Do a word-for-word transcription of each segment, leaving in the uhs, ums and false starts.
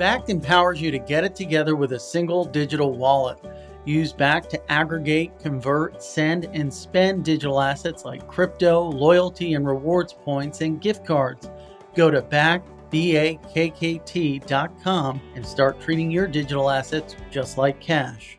Bakkt empowers you to get it together with a single digital wallet. Use Bakkt to aggregate, convert, send, and spend digital assets like crypto, loyalty and rewards points, and gift cards. Go to Bakkt, B A K K T dot com and start treating your digital assets just like cash.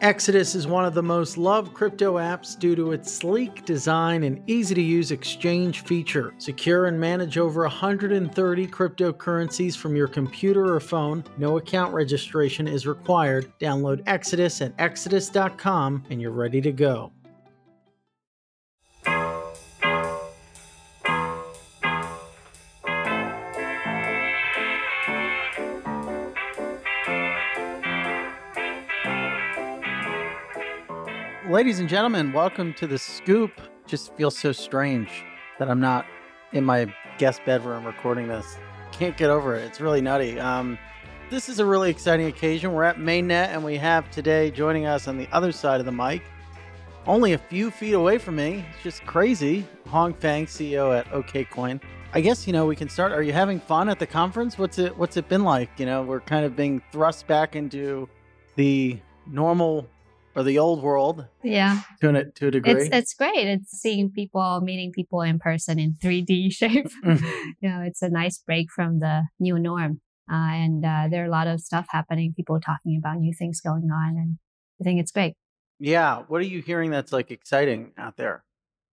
Exodus is one of the most loved crypto apps due to its sleek design and easy-to-use exchange feature. Secure and manage over one hundred thirty cryptocurrencies from your computer or phone. No account registration is required. Download Exodus at exodus dot com and you're ready to go. Ladies and gentlemen, welcome to The Scoop. Just feels so strange that I'm not in my guest bedroom recording this. Can't get over it. It's really nutty. Um, this is a really exciting occasion. We're at Mainnet, and we have today joining us on the other side of the mic, only a few feet away from me. It's just crazy. Hong Fang, C E O at OKCoin. I guess, you know, we can start. Are you having fun at the conference? What's it, what's it been like? You know, we're kind of being thrust back into the normal or the old world. Yeah. To a, to a degree. It's, it's great. It's seeing people, meeting people in person in three D shape. You know, it's a nice break from the new norm. Uh, and uh, there are a lot of stuff happening, people talking about new things going on. And I think it's great. Yeah. What are you hearing that's like exciting out there?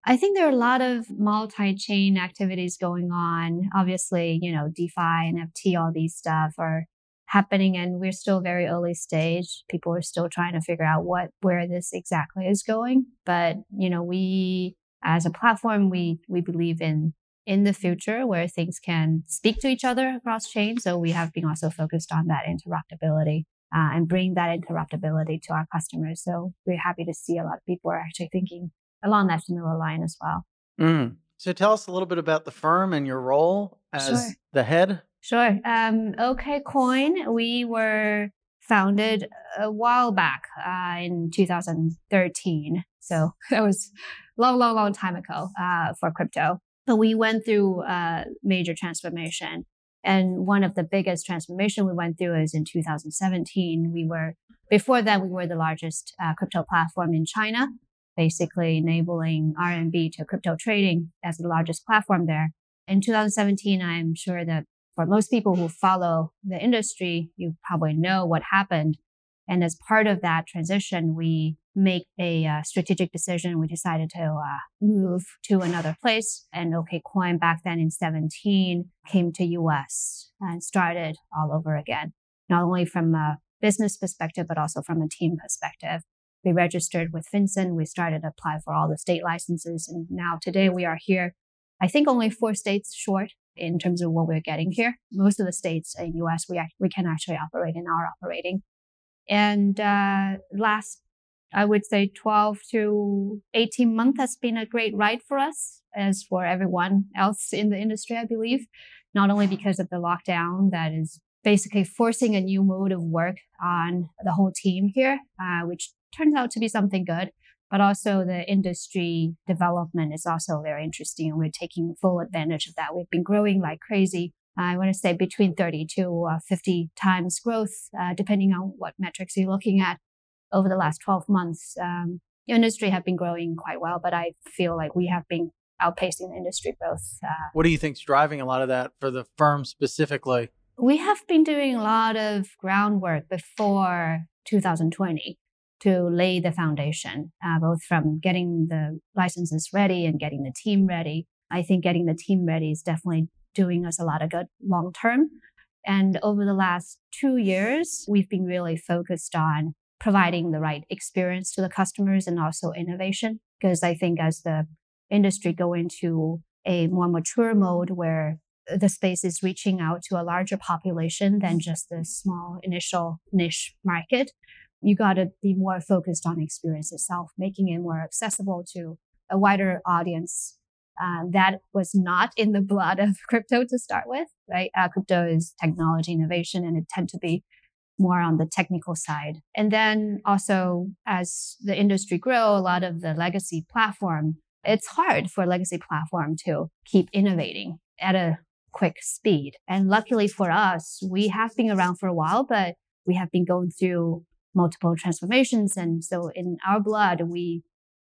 I think there are a lot of multi-chain activities going on. Obviously, you know, DeFi, N F T, all these stuff are happening, and we're still very early stage. People are still trying to figure out what, where this exactly is going. But, you know, we as a platform, we we believe in in the future where things can speak to each other across chain. So we have been also focused on that interoperability uh, and bring that interoperability to our customers. So we're happy to see a lot of people are actually thinking along that similar line as well. Mm. So tell us a little bit about the firm and your role as sure. the head. Sure. Um, OKCoin, we were founded a while back uh, in two thousand thirteen. So that was a long, long, long time ago uh, for crypto. But we went through a major transformation. And one of the biggest transformation we went through is in two thousand seventeen. We were, before that, we were the largest uh, crypto platform in China, basically enabling R M B to crypto trading as the largest platform there. In two thousand seventeen, I'm sure that for most people who follow the industry, you probably know what happened. And as part of that transition, we make a uh, strategic decision. We decided to uh, move to another place. And OKCoin back then in seventeen came to U S and started all over again, not only from a business perspective, but also from a team perspective. We registered with FinCEN. We started to apply for all the state licenses. And now today we are here, I think only four states short in terms of what we're getting here. Most of the states in U S, we we can actually operate and are operating. And uh, last, I would say twelve to eighteen months has been a great ride for us, as for everyone else in the industry, I believe, not only because of the lockdown that is basically forcing a new mode of work on the whole team here, uh, which turns out to be something good, but also the industry development is also very interesting, and we're taking full advantage of that. We've been growing like crazy. I want to say between thirty to fifty times growth, uh, depending on what metrics you're looking at over the last twelve months. Um, the industry have been growing quite well, but I feel like we have been outpacing the industry growth. Uh, what do you think's driving a lot of that for the firm specifically? We have been doing a lot of groundwork before two thousand twenty. To lay the foundation, uh, both from getting the licenses ready and getting the team ready. I think getting the team ready is definitely doing us a lot of good long term. And over the last two years, we've been really focused on providing the right experience to the customers and also innovation. Because I think as the industry go into a more mature mode where the space is reaching out to a larger population than just the small initial niche market, you got to be more focused on experience itself, making it more accessible to a wider audience uh, that was not in the blood of crypto to start with, right? Uh, crypto is technology innovation, and it tend to be more on the technical side. And then also, as the industry grow, a lot of the legacy platform, it's hard for a legacy platform to keep innovating at a quick speed. And luckily for us, we have been around for a while, but we have been going through multiple transformations. And so in our blood, we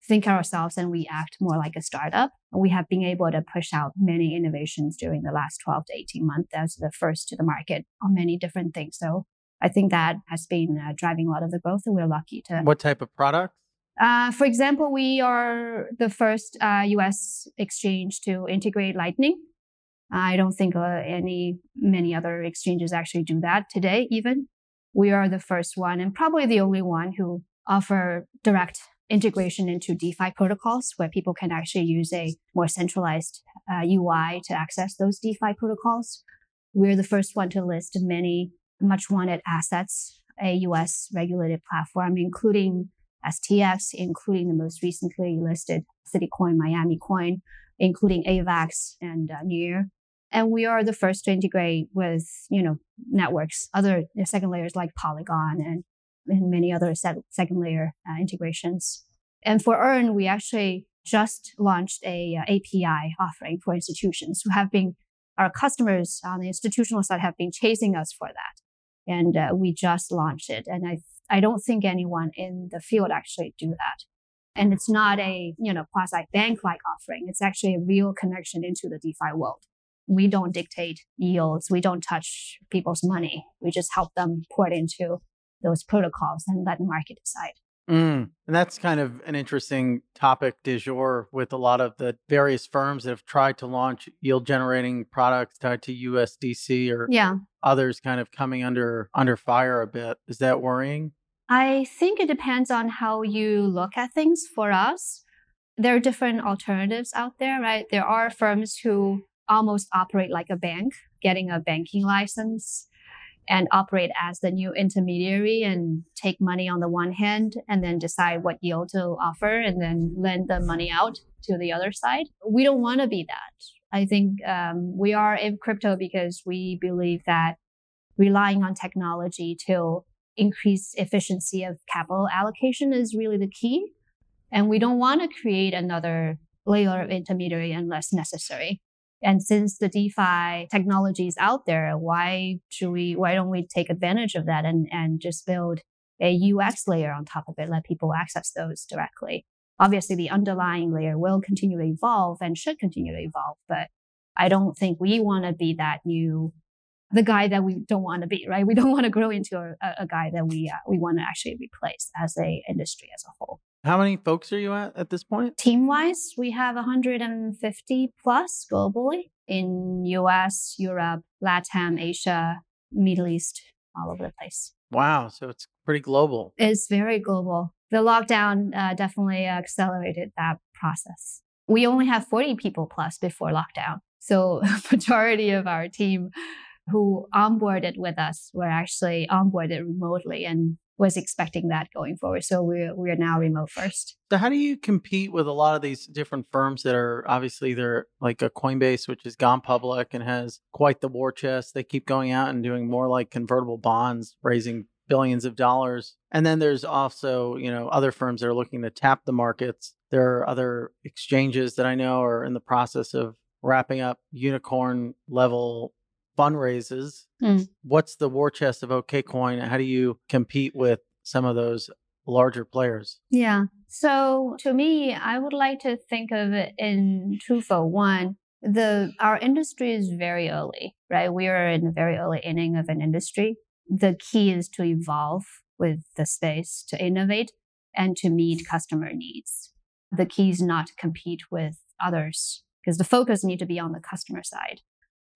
think ourselves and we act more like a startup. We have been able to push out many innovations during the last twelve to eighteen months as the first to the market on many different things. So I think that has been uh, driving a lot of the growth, and we're lucky to. What type of product? Uh, for example, we are the first uh, U S exchange to integrate Lightning. I don't think uh, any many other exchanges actually do that today, even. We are the first one and probably the only one who offer direct integration into DeFi protocols, where people can actually use a more centralized uh, U I to access those DeFi protocols. We're the first one to list many much wanted assets, a U S regulated platform, including S T X, including the most recently listed CityCoin, Miami Coin, including AVAX and uh, NEAR. And we are the first to integrate with, you know, networks, other second layers like Polygon and, and many other set, second layer uh, integrations. And for Earn, we actually just launched a uh, A P I offering for institutions who have been, our customers on the institutional side have been chasing us for that. And uh, we just launched it. And I I don't think anyone in the field actually do that. And it's not a, you know, quasi-bank-like offering. It's actually a real connection into the DeFi world. We don't dictate yields. We don't touch people's money. We just help them pour it into those protocols and let the market decide. Mm. And that's kind of an interesting topic du jour with a lot of the various firms that have tried to launch yield-generating products tied to U S D C or yeah. others kind of coming under under fire a bit. Is that worrying? I think it depends on how you look at things. For us, there are different alternatives out there, right? There are firms who almost operate like a bank, getting a banking license and operate as the new intermediary and take money on the one hand and then decide what yield to offer and then lend the money out to the other side. We don't want to be that. I think um, we are in crypto because we believe that relying on technology to increase efficiency of capital allocation is really the key. And we don't want to create another layer of intermediary unless necessary. And since the DeFi technology is out there, why should we? Why don't we take advantage of that and, and just build a U X layer on top of it, let people access those directly? Obviously, the underlying layer will continue to evolve and should continue to evolve, but I don't think we want to be that new, the guy that we don't want to be, right? We don't want to grow into a, a guy that we uh, we want to actually replace as a industry as a whole. How many folks are you at at this point? Team-wise, we have one hundred fifty plus globally in U S, Europe, LATAM, Asia, Middle East, all over the place. Wow. So it's pretty global. It's very global. The lockdown uh, definitely accelerated that process. We only have forty people plus before lockdown. So majority of our team who onboarded with us were actually onboarded remotely and was expecting that going forward. So we we are now remote first. So how do you compete with a lot of these different firms that are obviously they're like a Coinbase, which has gone public and has quite the war chest. They keep going out and doing more like convertible bonds, raising billions of dollars. And then there's also, you know, other firms that are looking to tap the markets. There are other exchanges that I know are in the process of wrapping up unicorn level fundraises. Mm. What's the war chest of OKCoin? How do you compete with some of those larger players? Yeah. So to me, I would like to think of it in twofold. One, the our industry is very early, right? We are in a very early inning of an industry. The key is to evolve with the space, to innovate, and to meet customer needs. The key is not to compete with others because the focus needs to be on the customer side.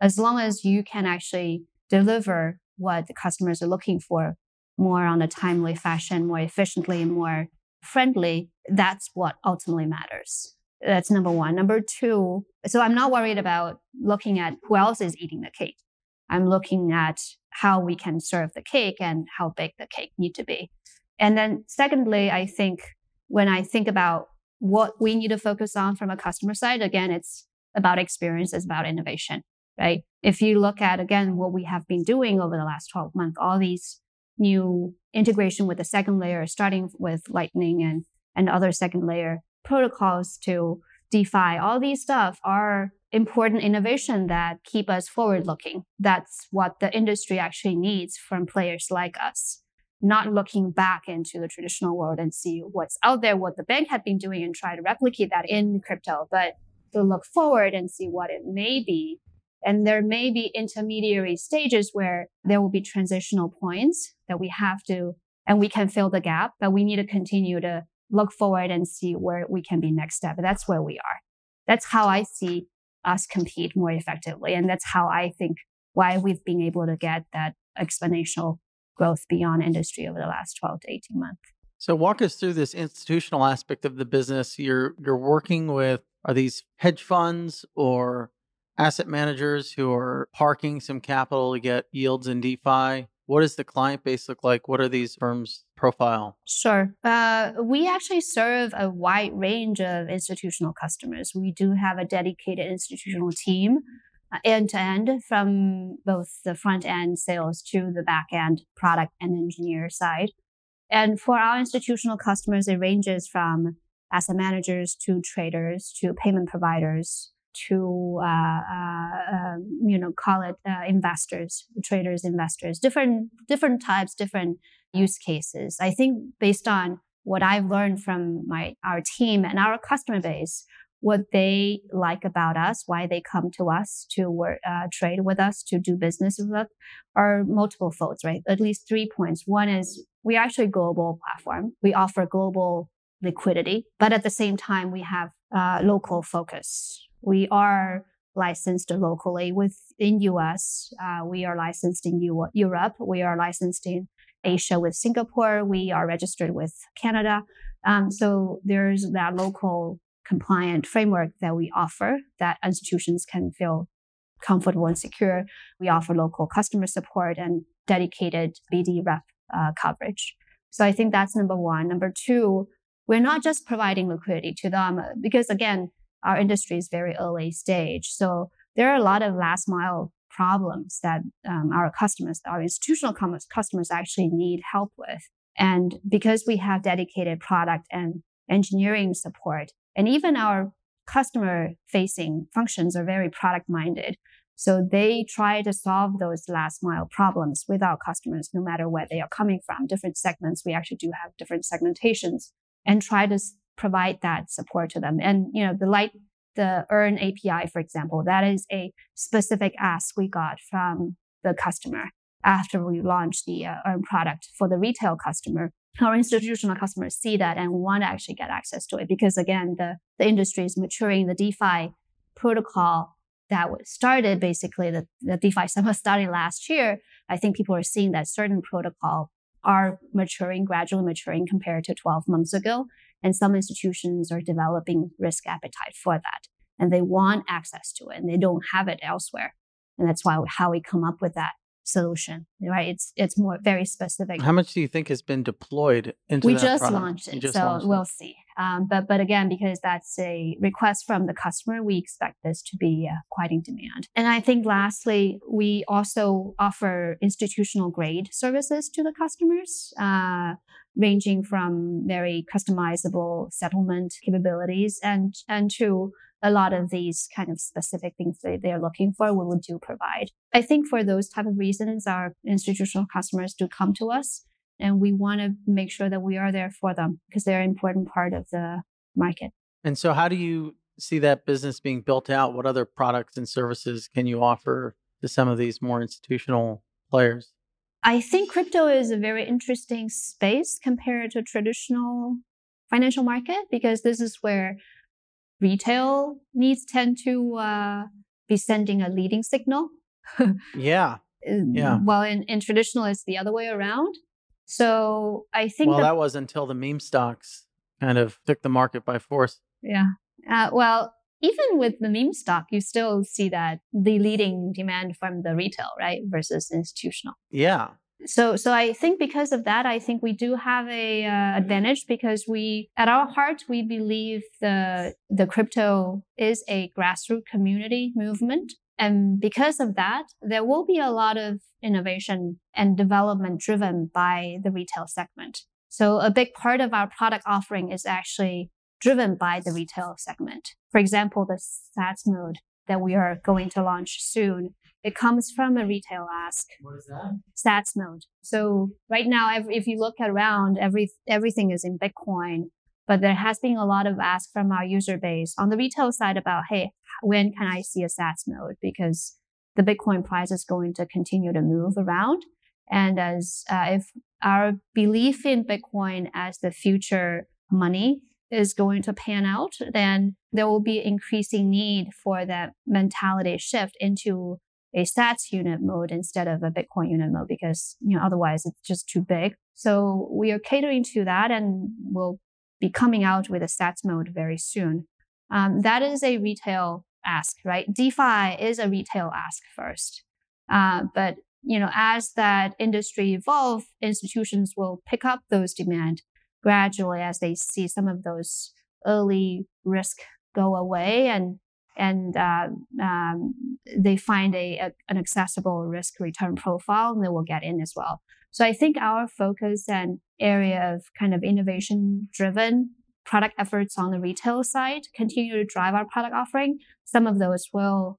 As long as you can actually deliver what the customers are looking for more on a timely fashion, more efficiently, more friendly, that's what ultimately matters. That's number one. Number two, so I'm not worried about looking at who else is eating the cake. I'm looking at how we can serve the cake and how big the cake needs to be. And then secondly, I think when I think about what we need to focus on from a customer side, again, it's about experience, it's about innovation, right? If you look at, again, what we have been doing over the last twelve months, all these new integration with the second layer, starting with Lightning and, and other second layer protocols to DeFi, all these stuff are important innovation that keep us forward looking. That's what the industry actually needs from players like us, not looking back into the traditional world and see what's out there, what the bank had been doing and try to replicate that in crypto, but to look forward and see what it may be. And there may be intermediary stages where there will be transitional points that we have to, and we can fill the gap, but we need to continue to look forward and see where we can be next step. That's where we are. That's how I see us compete more effectively. And that's how I think why we've been able to get that exponential growth beyond industry over the last twelve to eighteen months. So walk us through this institutional aspect of the business. You're you're working with, are these hedge funds or asset managers who are parking some capital to get yields in DeFi? What does the client base look like? What are these firms' profile? Sure. Uh, we actually serve a wide range of institutional customers. We do have a dedicated institutional team uh, end-to-end, from both the front-end sales to the back-end product and engineer side. And for our institutional customers, it ranges from asset managers to traders to payment providers to, uh, uh, you know, call it uh, investors, traders, investors, different different types, different use cases. I think based on what I've learned from my our team and our customer base, what they like about us, why they come to us to work, uh, trade with us, to do business with us, are multiple folds, right? At least three points. One is we're actually a global platform. We offer global liquidity, but at the same time, we have uh, local focus. We are licensed locally within U S. Uh, we are licensed in U- Europe. We are licensed in Asia with Singapore. We are registered with Canada. Um, so there's that local compliant framework that we offer that institutions can feel comfortable and secure. We offer local customer support and dedicated B D rep uh, coverage. So I think that's number one. Number two, we're not just providing liquidity to them because, again, our industry is very early stage. So there are a lot of last mile problems that um, our customers, our institutional customers actually need help with. And because we have dedicated product and engineering support, and even our customer facing functions are very product minded. So they try to solve those last mile problems with our customers, no matter where they are coming from, different segments. We actually do have different segmentations and try to provide that support to them. And, you know, the light, the earn A P I, for example, that is a specific ask we got from the customer after we launched the uh, earn product for the retail customer. Our institutional customers see that and want to actually get access to it because, again, the, the industry is maturing. The DeFi protocol that started basically, the, the DeFi summit started last year. I think people are seeing that certain protocol are maturing, gradually maturing compared to twelve months ago. And some institutions are developing risk appetite for that. And they want access to it and they don't have it elsewhere. And that's why how we come up with that solution, right? It's it's more very specific. How much do you think has been deployed into we that just product? Launched it, just so launched we'll it. See. Um, but but again, because that's a request from the customer, we expect this to be uh, quite in demand. And I think lastly, we also offer institutional grade services to the customers, uh, ranging from very customizable settlement capabilities and and to a lot of these kind of specific things that they're looking for, we do provide. I think for those type of reasons, our institutional customers do come to us, and we want to make sure that we are there for them because they're an important part of the market. And so how do you see that business being built out? What other products and services can you offer to some of these more institutional players? I think crypto is a very interesting space compared to traditional financial market because this is where retail needs tend to uh, be sending a leading signal. yeah. yeah. Well, in, in traditional, it's the other way around. So I think... Well, the, that was until the meme stocks kind of took the market by force. Yeah. Uh, well, even with the meme stock, you still see that the leading demand from the retail, right? Versus institutional. Yeah. So, so I think because of that, I think we do have a uh, advantage, because we, at our heart, we believe the the crypto is a grassroots community movement, and because of that, there will be a lot of innovation and development driven by the retail segment. So, a big part of our product offering is actually driven by the retail segment. For example, the SATs mode that we are going to launch soon. It comes from a retail ask. What is that? SATs mode. So right now, if you look around, every everything is in Bitcoin, but there has been a lot of ask from our user base on the retail side about, hey, when can I see a SATs mode? Because the Bitcoin price is going to continue to move around. And as uh, if our belief in Bitcoin as the future money is going to pan out, then there will be increasing need for that mentality shift into a SATs unit mode instead of a Bitcoin unit mode, because you know otherwise it's just too big. So we are catering to that, and we'll be coming out with a SATs mode very soon. Um, that is a retail ask, right? DeFi is a retail ask first, uh, but you know as that industry evolves, institutions will pick up those demand gradually as they see some of those early risk go away, and. And uh, um, they find a, a an accessible risk return profile, and they will get in as well. So I think our focus and area of kind of innovation-driven product efforts on the retail side continue to drive our product offering. Some of those will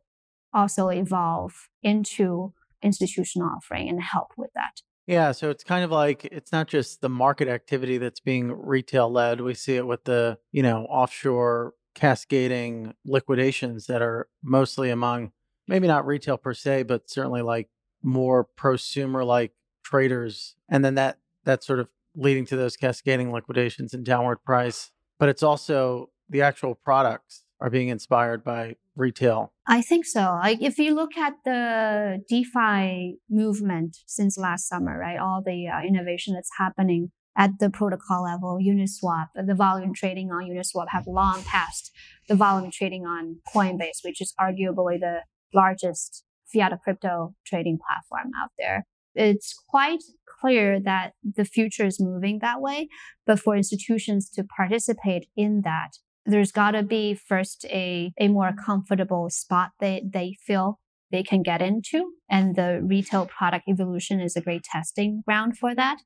also evolve into institutional offering and help with that. Yeah, so it's kind of like, it's not just the market activity that's being retail-led. We see it with the, you know, offshore cascading liquidations that are mostly among, maybe not retail per se, but certainly like more prosumer-like traders. And then that that's sort of leading to those cascading liquidations and downward price. But it's also the actual products are being inspired by retail. I think so. Like if you look at the DeFi movement since last summer, right? All the uh, innovation that's happening at the protocol level, Uniswap, the volume trading on Uniswap have long passed the volume trading on Coinbase, which is arguably the largest fiat crypto trading platform out there. It's quite clear that the future is moving that way, but for institutions to participate in that, there's got to be first a, a more comfortable spot they, they feel they can get into, and the retail product evolution is a great testing ground for that.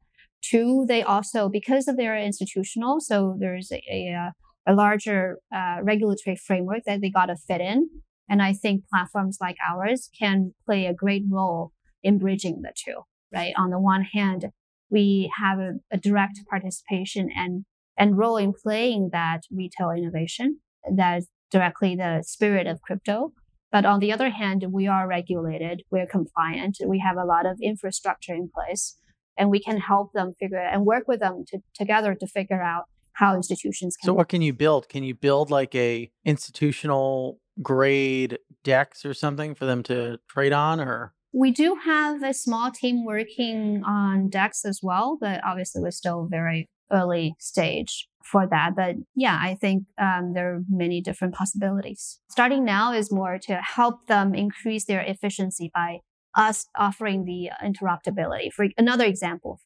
Two, they also, because of their institutional, so there's a, a, a larger uh, regulatory framework that they got to fit in. And I think platforms like ours can play a great role in bridging the two, right? On the one hand, we have a, a direct participation and, and role in playing that retail innovation that is directly the spirit of crypto. But on the other hand, we are regulated, we're compliant, we have a lot of infrastructure in place. And we can help them figure out and work with them to, together to figure out how institutions can. So what can you build? Can you build like a institutional grade DEX or something for them to trade on? Or we do have a small team working on DEX as well, but obviously we're still very early stage for that. But yeah, I think um, there are many different possibilities. Starting now is more to help them increase their efficiency by us offering the interoperability. For another example,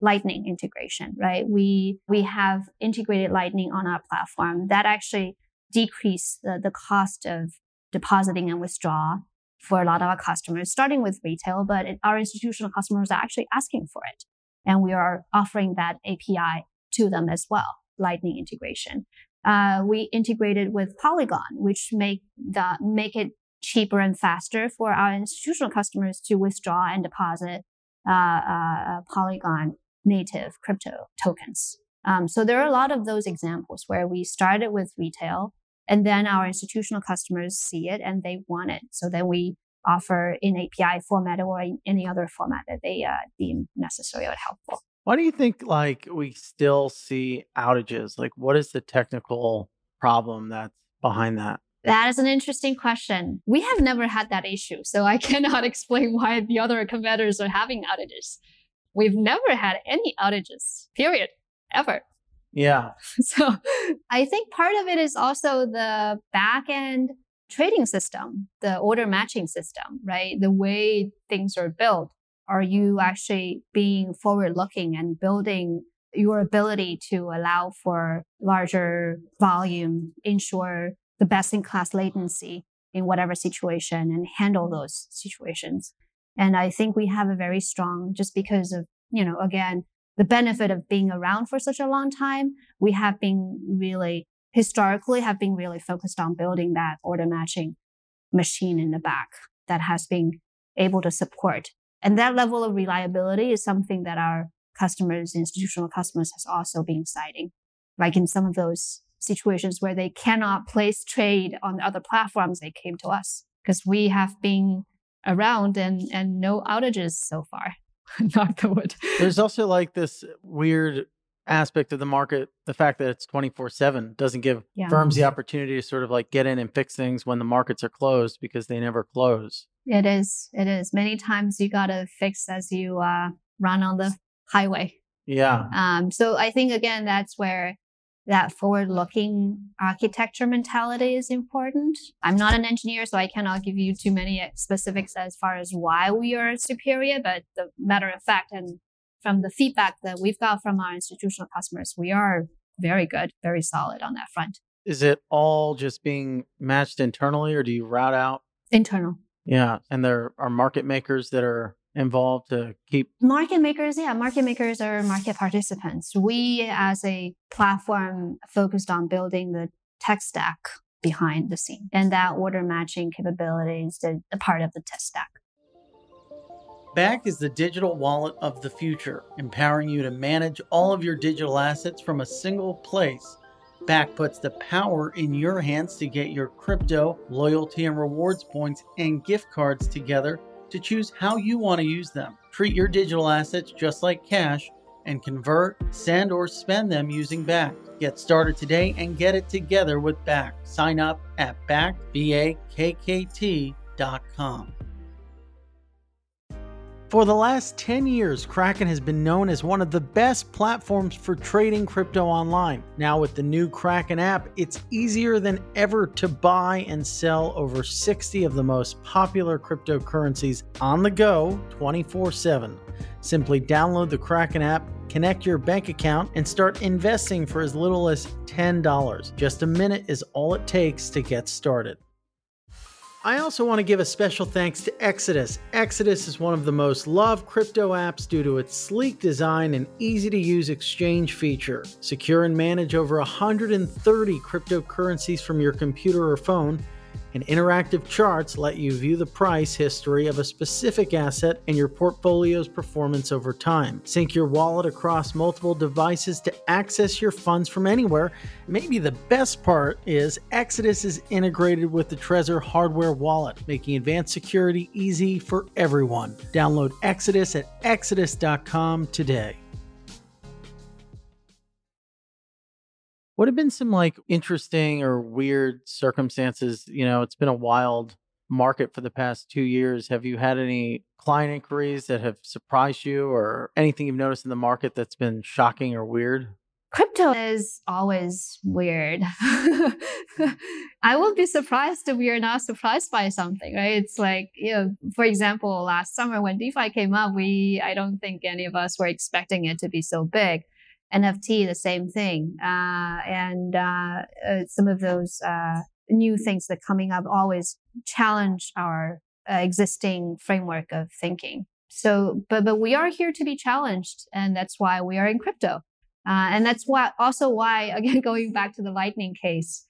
Lightning integration, right? We we have integrated Lightning on our platform. That actually decreased the, the cost of depositing and withdrawal for a lot of our customers, starting with retail, but it, our institutional customers are actually asking for it. And we are offering that A P I to them as well, Lightning integration. Uh, we integrated with Polygon, which make the make it cheaper and faster for our institutional customers to withdraw and deposit uh, uh, Polygon native crypto tokens. Um, so there are a lot of those examples where we started with retail, and then our institutional customers see it and they want it. So then we offer in A P I format or in any other format that they uh, deem necessary or helpful. Why do you think like we still see outages? Like what is the technical problem that's behind that? That is an interesting question. We have never had that issue, so I cannot explain why the other competitors are having outages. We've never had any outages, period, ever. Yeah. So I think part of it is also the back-end trading system, the order matching system, right? The way things are built. Are you actually being forward-looking and building your ability to allow for larger volume, ensure the best-in-class latency in whatever situation and handle those situations? And I think we have a very strong, just because of, you know, again, the benefit of being around for such a long time, we have been really, historically have been really focused on building that order matching machine in the back that has been able to support. And that level of reliability is something that our customers, institutional customers, has also been citing. Like in some of those situations where they cannot place trade on other platforms, they came to us because we have been around and, and no outages so far. Knock the wood. There's also like this weird aspect of the market, the fact that it's twenty-four seven doesn't give yeah. firms the opportunity to sort of like get in and fix things when the markets are closed because they never close. It is. It is. Many times you got to fix as you uh, run on the highway. Yeah. Um. So I think, again, that's where that forward-looking architecture mentality is important. I'm not an engineer, so I cannot give you too many specifics as far as why we are superior, but the matter of fact, and from the feedback that we've got from our institutional customers, we are very good, very solid on that front. Is it all just being matched internally, or do you route out? Internal. Yeah. And there are market makers that are involved to keep... Market makers, yeah. Market makers are market participants. We, as a platform, focused on building the tech stack behind the scene. And that order matching capability is the, the part of the tech stack. Bakkt is the digital wallet of the future, empowering you to manage all of your digital assets from a single place. Bakkt puts the power in your hands to get your crypto, loyalty, and rewards points and gift cards together to choose how you want to use them. Treat your digital assets just like cash and convert, send, or spend them using Bakkt. Get started today and get it together with Bakkt. Sign up at Bakkt, B A K K T dot com. For the last ten years, Kraken has been known as one of the best platforms for trading crypto online. Now with the new Kraken app, it's easier than ever to buy and sell over sixty of the most popular cryptocurrencies on the go twenty-four seven. Simply download the Kraken app, connect your bank account, and start investing for as little as ten dollars. Just a minute is all it takes to get started. I also want to give a special thanks to Exodus. Exodus is one of the most loved crypto apps due to its sleek design and easy-to-use exchange feature. Secure and manage over one hundred thirty cryptocurrencies from your computer or phone, and interactive charts let you view the price history of a specific asset and your portfolio's performance over time. Sync your wallet across multiple devices to access your funds from anywhere. Maybe the best part is Exodus is integrated with the Trezor hardware wallet, making advanced security easy for everyone. Download Exodus at exodus dot com today. What have been some like interesting or weird circumstances? You know, it's been a wild market for the past two years. Have you had any client inquiries that have surprised you or anything you've noticed in the market that's been shocking or weird? Crypto is always weird. I would be surprised if we are not surprised by something, right? It's like, you know, for example, last summer when DeFi came up, we, I don't think any of us were expecting it to be so big. N F T, the same thing. Uh, and uh, uh, some of those uh, new things that are coming up always challenge our uh, existing framework of thinking. So, but but we are here to be challenged, and that's why we are in crypto. Uh, and that's why also why, again, going back to the Lightning case,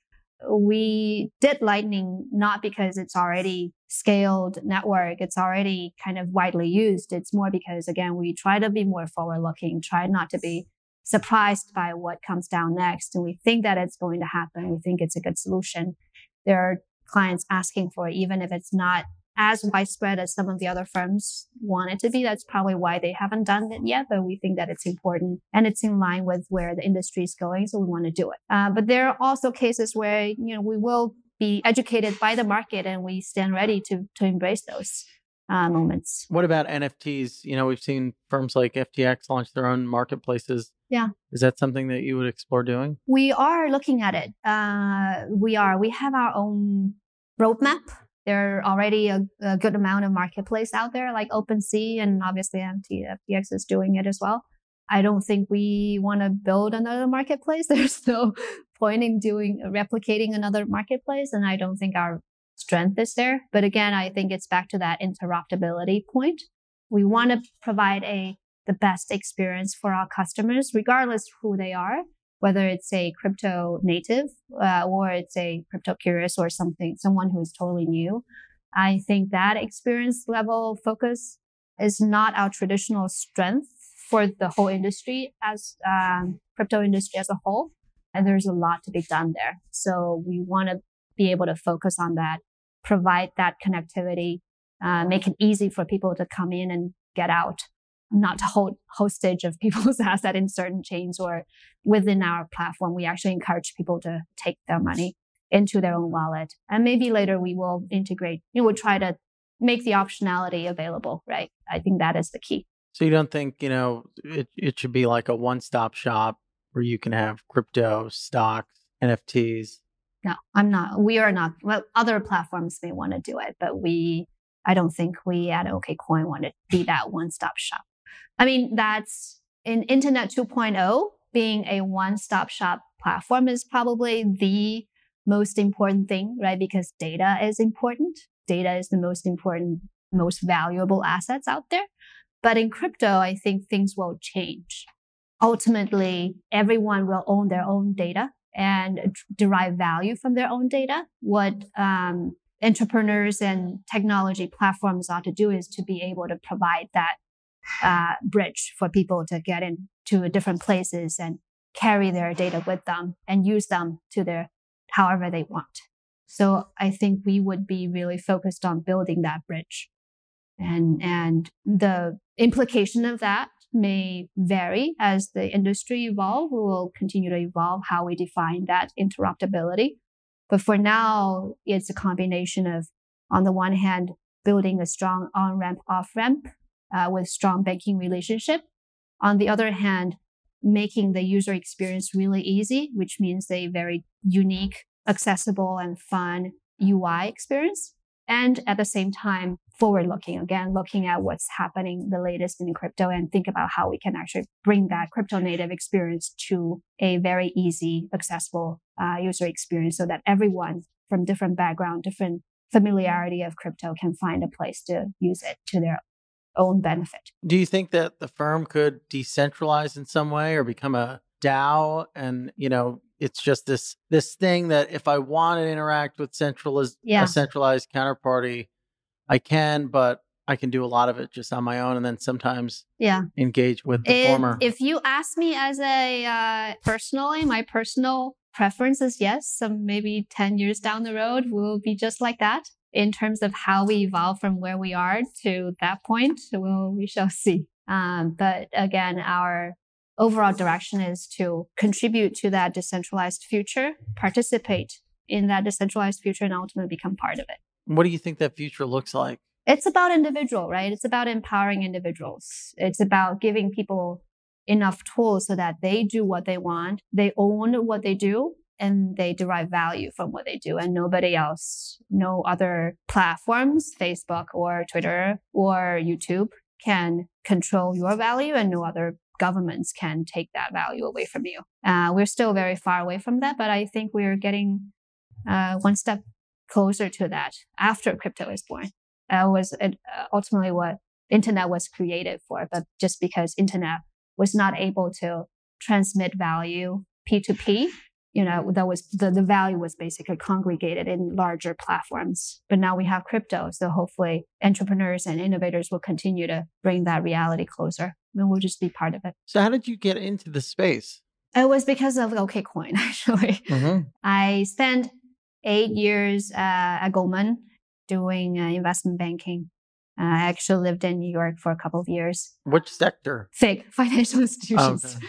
we did Lightning not because it's already scaled network, it's already kind of widely used. It's more because, again, we try to be more forward-looking, try not to be surprised by what comes down next. And we think that it's going to happen. We think it's a good solution. There are clients asking for it, even if it's not as widespread as some of the other firms want it to be. That's probably why they haven't done it yet, but we think that it's important and it's in line with where the industry is going. So we want to do it. Uh, but there are also cases where, you know, we will be educated by the market and we stand ready to, to embrace those Uh, moments. What about N F Ts? You know, we've seen firms like F T X launch their own marketplaces. Yeah. Is that something that you would explore doing? We are looking at it. Uh, we are. We have our own roadmap there are already a, a good amount of marketplace out there, like OpenSea, and obviously N F T F X is doing it as well. I don't think we want to build another marketplace. There's no point in doing replicating another marketplace, and I don't think our strength is there. But again, I think it's back to that interoperability point. We want to provide a the best experience for our customers, regardless who they are, whether it's a crypto native uh, or it's a crypto curious or something, someone who is totally new. I think that experience level focus is not our traditional strength for the whole industry as um, crypto industry as a whole. And there's a lot to be done there. So we want to be able to focus on that, provide that connectivity, uh, make it easy for people to come in and get out, not to hold hostage of people's asset in certain chains or within our platform. We actually encourage people to take their money into their own wallet. And maybe later we will integrate, you know, we'll try to make the optionality available, right? I think that is the key. So you don't think, you know, it, it should be like a one-stop shop where you can have crypto, stocks, N F Ts? No, I'm not. We are not. Well, other platforms may want to do it, but we, I don't think we at OKCoin want to be that one-stop shop. I mean, that's in Internet two point oh, being a one-stop shop platform is probably the most important thing, right? Because data is important. Data is the most important, most valuable assets out there. But in crypto, I think things will change. Ultimately, everyone will own their own data and derive value from their own data. What um, entrepreneurs and technology platforms ought to do is to be able to provide that uh, bridge for people to get into different places and carry their data with them and use them to their however they want. So I think we would be really focused on building that bridge. And and the implication of that may vary as the industry evolves. We will continue to evolve how we define that interoperability. But for now, it's a combination of, on the one hand, building a strong on-ramp, off-ramp uh, with strong banking relationship. On the other hand, making the user experience really easy, which means a very unique, accessible, and fun U I experience. And at the same time, forward-looking, again, looking at what's happening, the latest in crypto, and think about how we can actually bring that crypto-native experience to a very easy, accessible uh, user experience so that everyone from different background, different familiarity of crypto can find a place to use it to their own benefit. Do you think that the firm could decentralize in some way or become a DAO and, you know, it's just this this thing that if I want to interact with centralized, yeah. a centralized counterparty, I can, but I can do a lot of it just on my own and then sometimes yeah. engage with the if, former. If you ask me as a uh, personally, my personal preference is yes, some maybe ten years down the road will be just like that in terms of how we evolve from where we are to that point. Well, we shall see. Um, but again, our overall direction is to contribute to that decentralized future, participate in that decentralized future, and ultimately become part of it. What do you think that future looks like? It's about individual, right? It's about empowering individuals. It's about giving people enough tools so that they do what they want, they own what they do, and they derive value from what they do. And nobody else, no other platforms, Facebook or Twitter or YouTube, can control your value, and no other governments can take that value away from you. Uh, we're still very far away from that, but I think we're getting uh, one step closer to that after crypto is born. That uh, was uh, ultimately what internet was created for, but just because internet was not able to transmit value P two P, you know, that was the, the value was basically congregated in larger platforms. But now we have crypto. So hopefully entrepreneurs and innovators will continue to bring that reality closer. And we'll just be part of it. So how did you get into the space? It was because of OKCoin, actually. Mm-hmm. I spent eight years uh, at Goldman doing uh, investment banking. Uh, I actually lived in New York for a couple of years. Which sector? F I G, financial institutions. Okay.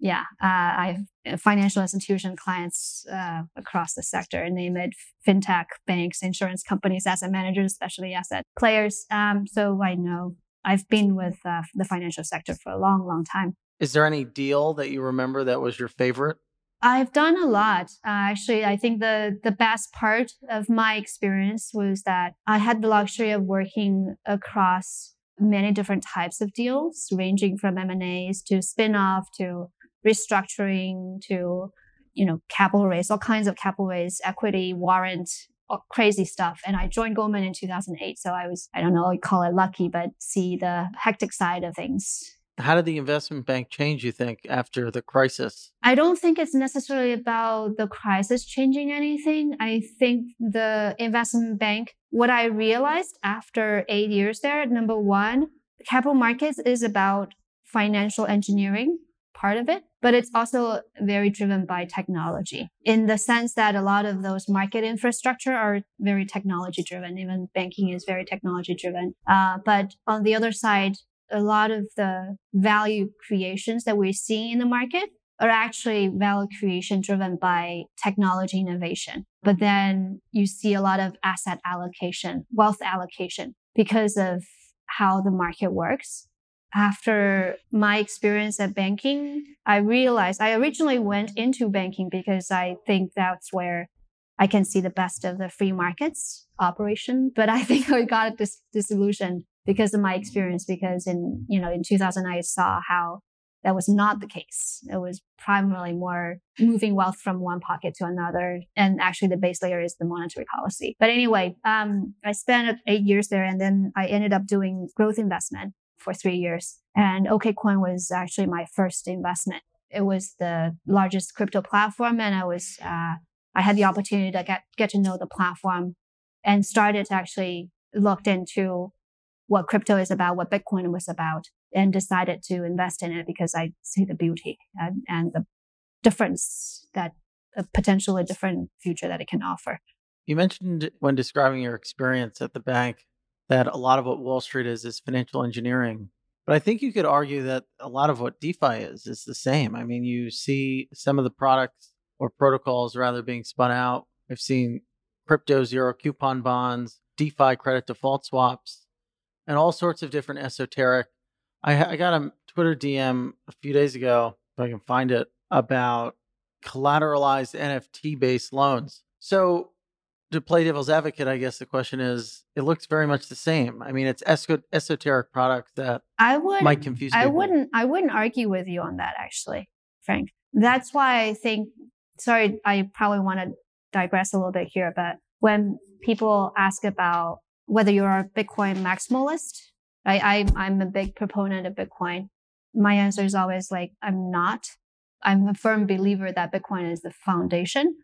Yeah, uh, I have financial institution clients uh, across the sector, name it fintech, banks, insurance companies, asset managers, especially asset players. Um, so I know I've been with uh, the financial sector for a long, long time. Is there any deal that you remember that was your favorite? I've done a lot. Uh, actually, I think the, the best part of my experience was that I had the luxury of working across many different types of deals, ranging from M and A's to spin-off to restructuring to, you know, capital raise, all kinds of capital raise, equity, warrant, all crazy stuff. And I joined Goldman in two thousand eight. So I was, I don't know, I call it lucky, but see the hectic side of things. How did the investment bank change, you think, after the crisis? I don't think it's necessarily about the crisis changing anything. I think the investment bank, what I realized after eight years there, number one, capital markets is about financial engineering, part of it, but it's also very driven by technology in the sense that a lot of those market infrastructure are very technology driven. Even banking is very technology driven. Uh, but on the other side, a lot of the value creations that we're seeing in the market are actually value creation driven by technology innovation. But then you see a lot of asset allocation, wealth allocation, because of how the market works. After my experience at banking, I realized I originally went into banking because I think that's where I can see the best of the free markets operation. But I think I got dis- disillusioned because of my experience, because in, you know, in two thousand, I saw how that was not the case. It was primarily more moving wealth from one pocket to another. And actually the base layer is the monetary policy. But anyway, um, I spent eight years there and then I ended up doing growth investment for three years. And OKCoin was actually my first investment. It was the largest crypto platform. And I was, uh, I had the opportunity to get, get to know the platform and started to actually look into what crypto is about, what Bitcoin was about, and decided to invest in it because I see the beauty and, and the difference that a potentially different future that it can offer. You mentioned when describing your experience at the bank that a lot of what Wall Street is is financial engineering. But I think you could argue that a lot of what DeFi is is the same. I mean, you see some of the products or protocols rather being spun out. I've seen crypto zero coupon bonds, DeFi credit default swaps, and all sorts of different esoteric. I, I got a Twitter D M a few days ago, if I can find it, about collateralized N F T-based loans. So to play devil's advocate, I guess the question is, it looks very much the same. I mean, it's esco- esoteric products that I would, might confuse people. I wouldn't, I wouldn't argue with you on that, actually, Frank. That's why I think, sorry, I probably want to digress a little bit here, but when people ask about whether you're a Bitcoin maximalist, I, I, I'm a big proponent of Bitcoin. My answer is always like, I'm not. I'm a firm believer that Bitcoin is the foundation,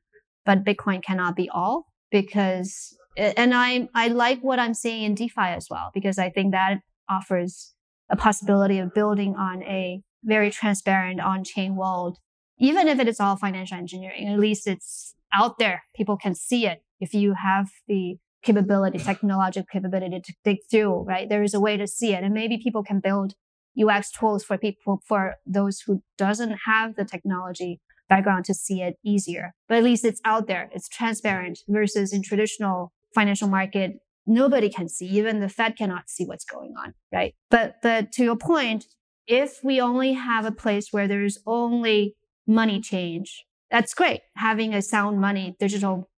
but Bitcoin cannot be all because, and I, I like what I'm seeing in DeFi as well, because I think that offers a possibility of building on a very transparent on-chain world. Even if it is all financial engineering, at least it's out there. People can see it. If you have the capability, technological capability to dig through, right? There is a way to see it. And maybe people can build U X tools for people, for those who doesn't have the technology background to see it easier. But at least it's out there. It's transparent versus in traditional financial market, nobody can see. Even the Fed cannot see what's going on, right? But, but to your point, if we only have a place where there's only money change, that's great. Having a sound money, digital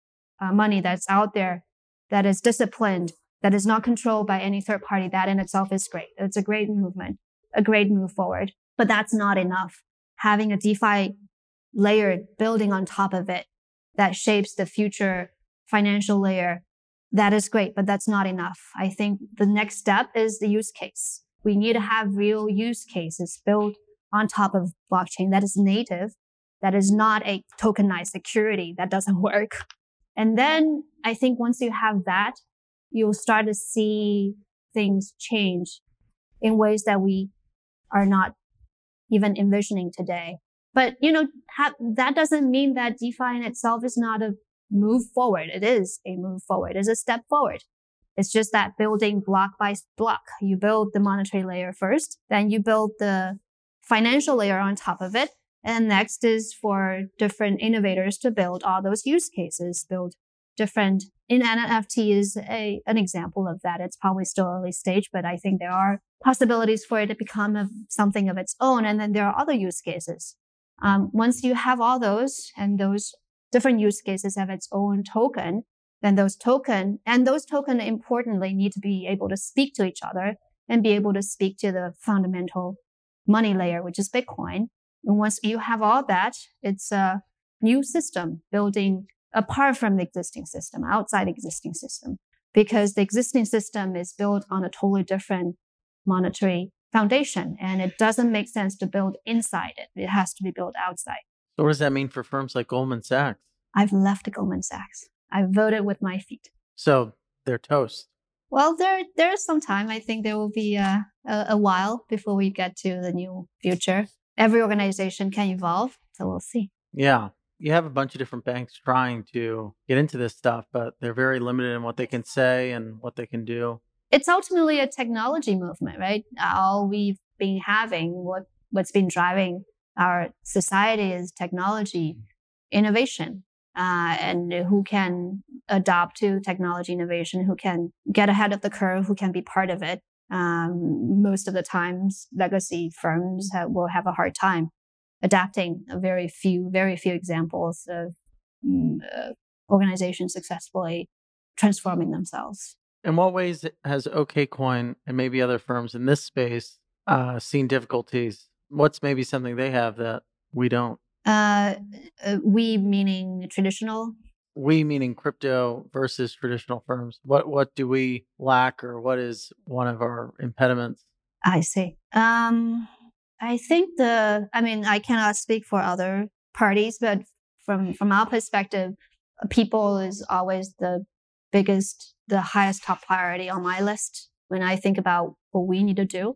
uh, money that's out there that is disciplined, that is not controlled by any third party, that in itself is great. It's a great movement, a great move forward. But that's not enough. Having a DeFi layer building on top of it that shapes the future financial layer, that is great, but that's not enough. I think the next step is the use case. We need to have real use cases built on top of blockchain that is native, that is not a tokenized security that doesn't work. And then I think once you have that, you'll start to see things change in ways that we are not even envisioning today. But, you know, ha- that doesn't mean that DeFi in itself is not a move forward. It is a move forward. It's a step forward. It's just that building block by block. You build the monetary layer first, then you build the financial layer on top of it. And next is for different innovators to build all those use cases, build different, in N F T is a, an example of that. It's probably still early stage, but I think there are possibilities for it to become a, something of its own. And then there are other use cases Um, once you have all those, and those different use cases have its own token, then those token, and those token importantly need to be able to speak to each other and be able to speak to the fundamental money layer, which is Bitcoin. And once you have all that, it's a new system building apart from the existing system, outside existing system, because the existing system is built on a totally different monetary foundation, and it doesn't make sense to build inside it. It has to be built outside. So what does that mean for firms like Goldman Sachs? I've left Goldman Sachs. I voted with my feet. So they're toast. Well, there there is some time. I think there will be a, a, a while before we get to the new future. Every organization can evolve, so we'll see. Yeah. You have a bunch of different banks trying to get into this stuff, but they're very limited in what they can say and what they can do. It's ultimately a technology movement, right? All we've been having, what, what's been driving our society is technology innovation. Uh, and who can adopt to technology innovation, who can get ahead of the curve, who can be part of it. Um, most of the times, legacy firms have, will have a hard time adapting. A very few, very few examples of uh, organizations successfully transforming themselves. In what ways has OKCoin and maybe other firms in this space uh, seen difficulties? What's maybe something they have that we don't? Uh, we meaning traditional? We meaning crypto versus traditional firms. What what do we lack, or what is one of our impediments? I see. Um, I think the, I mean, I cannot speak for other parties, but from, from our perspective, people is always the biggest, the highest top priority on my list when I think about what we need to do.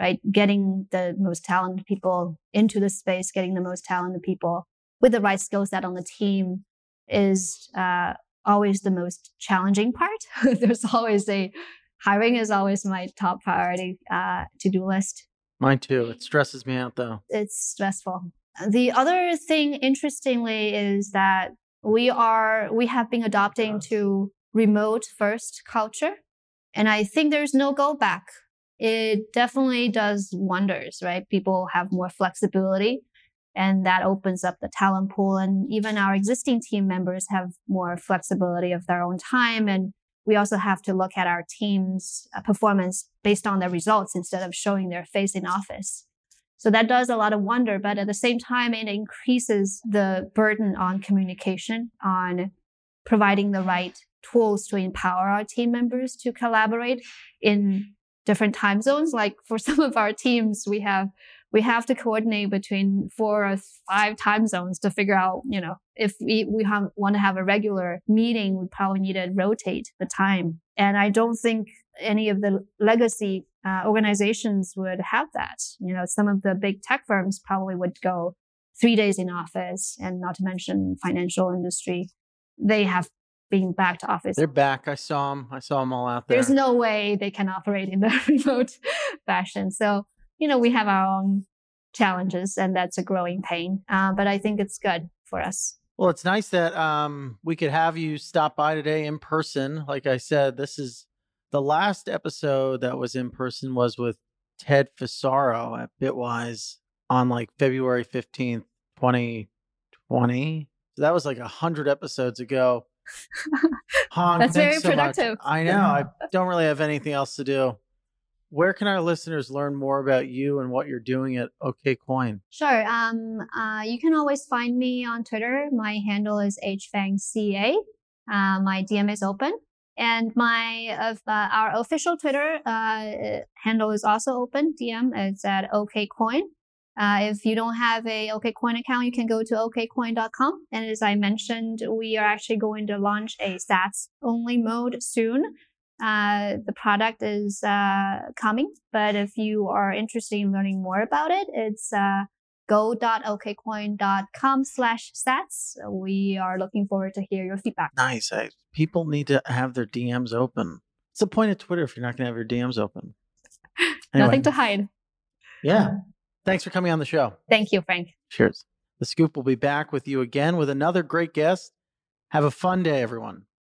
Right, getting the most talented people into the space, getting the most talented people with the right skill set on the team is uh, always the most challenging part. There's always a hiring is always my top priority uh, to-do list. Mine too. It stresses me out though. It's stressful. The other thing, interestingly, is that we are we have been adopting yes. to remote first culture, and I think there's no go back. It definitely does wonders, right? People have more flexibility, and that opens up the talent pool. And even our existing team members have more flexibility of their own time. And we also have to look at our team's performance based on their results instead of showing their face in office. So that does a lot of wonder, but at the same time, it increases the burden on communication, on providing the right tools to empower our team members to collaborate in different time zones. Like for some of our teams, we have we have to coordinate between four or five time zones to figure out, you know, if we, we have, want to have a regular meeting, we probably need to rotate the time. And I don't think any of the legacy uh, organizations would have that. You know, some of the big tech firms probably would go three days in office, and not to mention financial industry. They have being back to office. They're back. I saw them. I saw them all out there. There's no way they can operate in the remote fashion. So, you know, we have our own challenges, and that's a growing pain. Uh, but I think it's good for us. Well, it's nice that um, we could have you stop by today in person. Like I said, this is the last episode that was in person was with Ted Fissaro at Bitwise on like February fifteenth, twenty twenty. So that was like a hundred episodes ago. Hong, that's very so productive. Much. I know. I don't really have anything else to do. Where can our listeners learn more about you and what you're doing at OKCoin? Sure. Um. Uh. You can always find me on Twitter. My handle is H Fang C A. Uh, my D M is open, and my of uh, our official Twitter uh, handle is also open. D M is at OKCoin. Uh, if you don't have a OKCoin account, you can go to O K coin dot com. And as I mentioned, we are actually going to launch a S A T S only mode soon. Uh, the product is uh, coming, but if you are interested in learning more about it, it's uh, go dot O K coin dot com slash S A T S. We are looking forward to hear your feedback. Nice. I, people need to have their D Ms open. It's the point of Twitter if you're not going to have your D Ms open. Anyway. Nothing to hide. Yeah. Uh, Thanks for coming on the show. Thank you, Frank. Cheers. The Scoop will be back with you again with another great guest. Have a fun day, everyone.